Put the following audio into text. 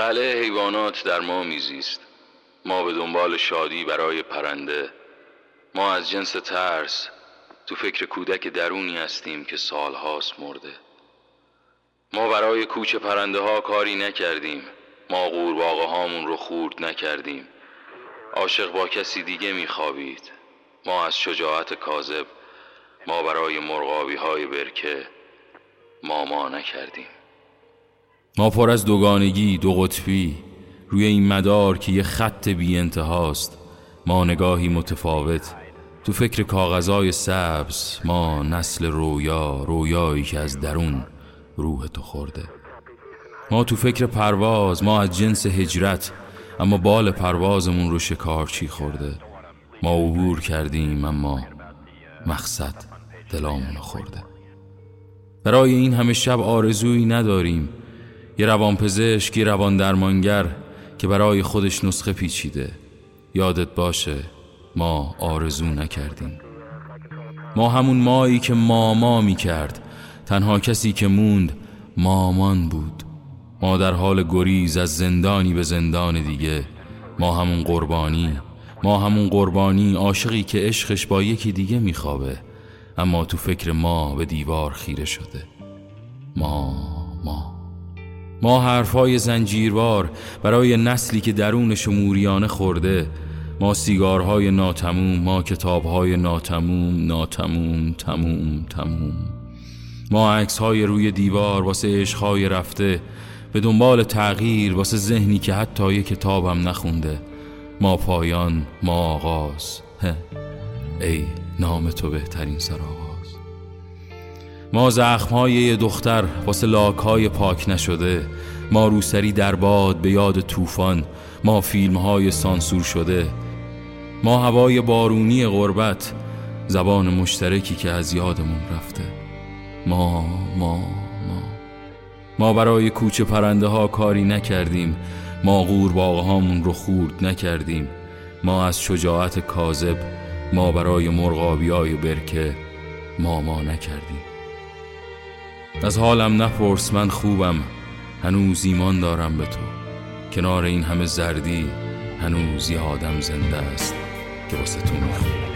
قلعه حیوانات در ما میزیست. ما به دنبال شادی برای پرنده، ما از جنس ترس تو فکر کودک درونی هستیم که سالهاست مرده. ما برای کوچ پرنده ها کاری نکردیم، ما قورباغه هامون رو خورد نکردیم. عاشق با کسی دیگه میخوابید. ما از شجاعت کاذب، ما برای مرغابی های برکه ما نکردیم. ما پر از دوگانگی، دو قطبی روی این مدار که یه خط بی انتهاست. ما نگاهی متفاوت تو فکر کاغذهای سبز، ما نسل رویا، رویایی که از درون روح تو خورده. ما تو فکر پرواز، ما از جنس هجرت، اما بال پروازمون رو شکارچی خورده. ما عبور کردیم اما مقصد دلامون خورده. برای این همه شب آرزویی نداریم. یه روانپزشک، یه رواندرمانگر که برای خودش نسخه پیچیده. یادت باشه ما آرزو نکردیم. ما همون مایی که ماما میکرد. تنها کسی که موند مامان بود. ما در حال گریز از زندانی به زندان دیگه. ما همون قربانی، ما همون قربانی، عاشقی که عشقش با یکی دیگه میخوابه اما تو فکر ما به دیوار خیره شده. ما حرفای زنجیروار برای نسلی که درونش موریانه خورده. ما سیگارهای ناتموم، ما کتابهای ناتموم، ناتموم، تموم، تموم. ما عکسهای روی دیوار واسه عشقهای رفته، به دنبال تغییر واسه ذهنی که حتی یک کتابم نخونده. ما پایان، ما آغاز، ای نام تو بهترین سرآغاز. ما زخمهای یه دختر واسه لاکهای پاک نشده. ما روسری در باد به یاد طوفان، ما فیلمهای سانسور شده. ما هوای بارونی غربت، زبان مشترکی که از یادمون رفته. ما برای کوچه پرنده ها کاری نکردیم. ما قورباغه هامون رو خورد نکردیم. ما از شجاعت کاذب، ما برای مرغابی های برکه ما نکردیم. از حالم نپرس، من خوبم، هنوز ایمان دارم به تو. کنار این همه زردی هنوز یه آدم زنده است که واسه تو میخواد.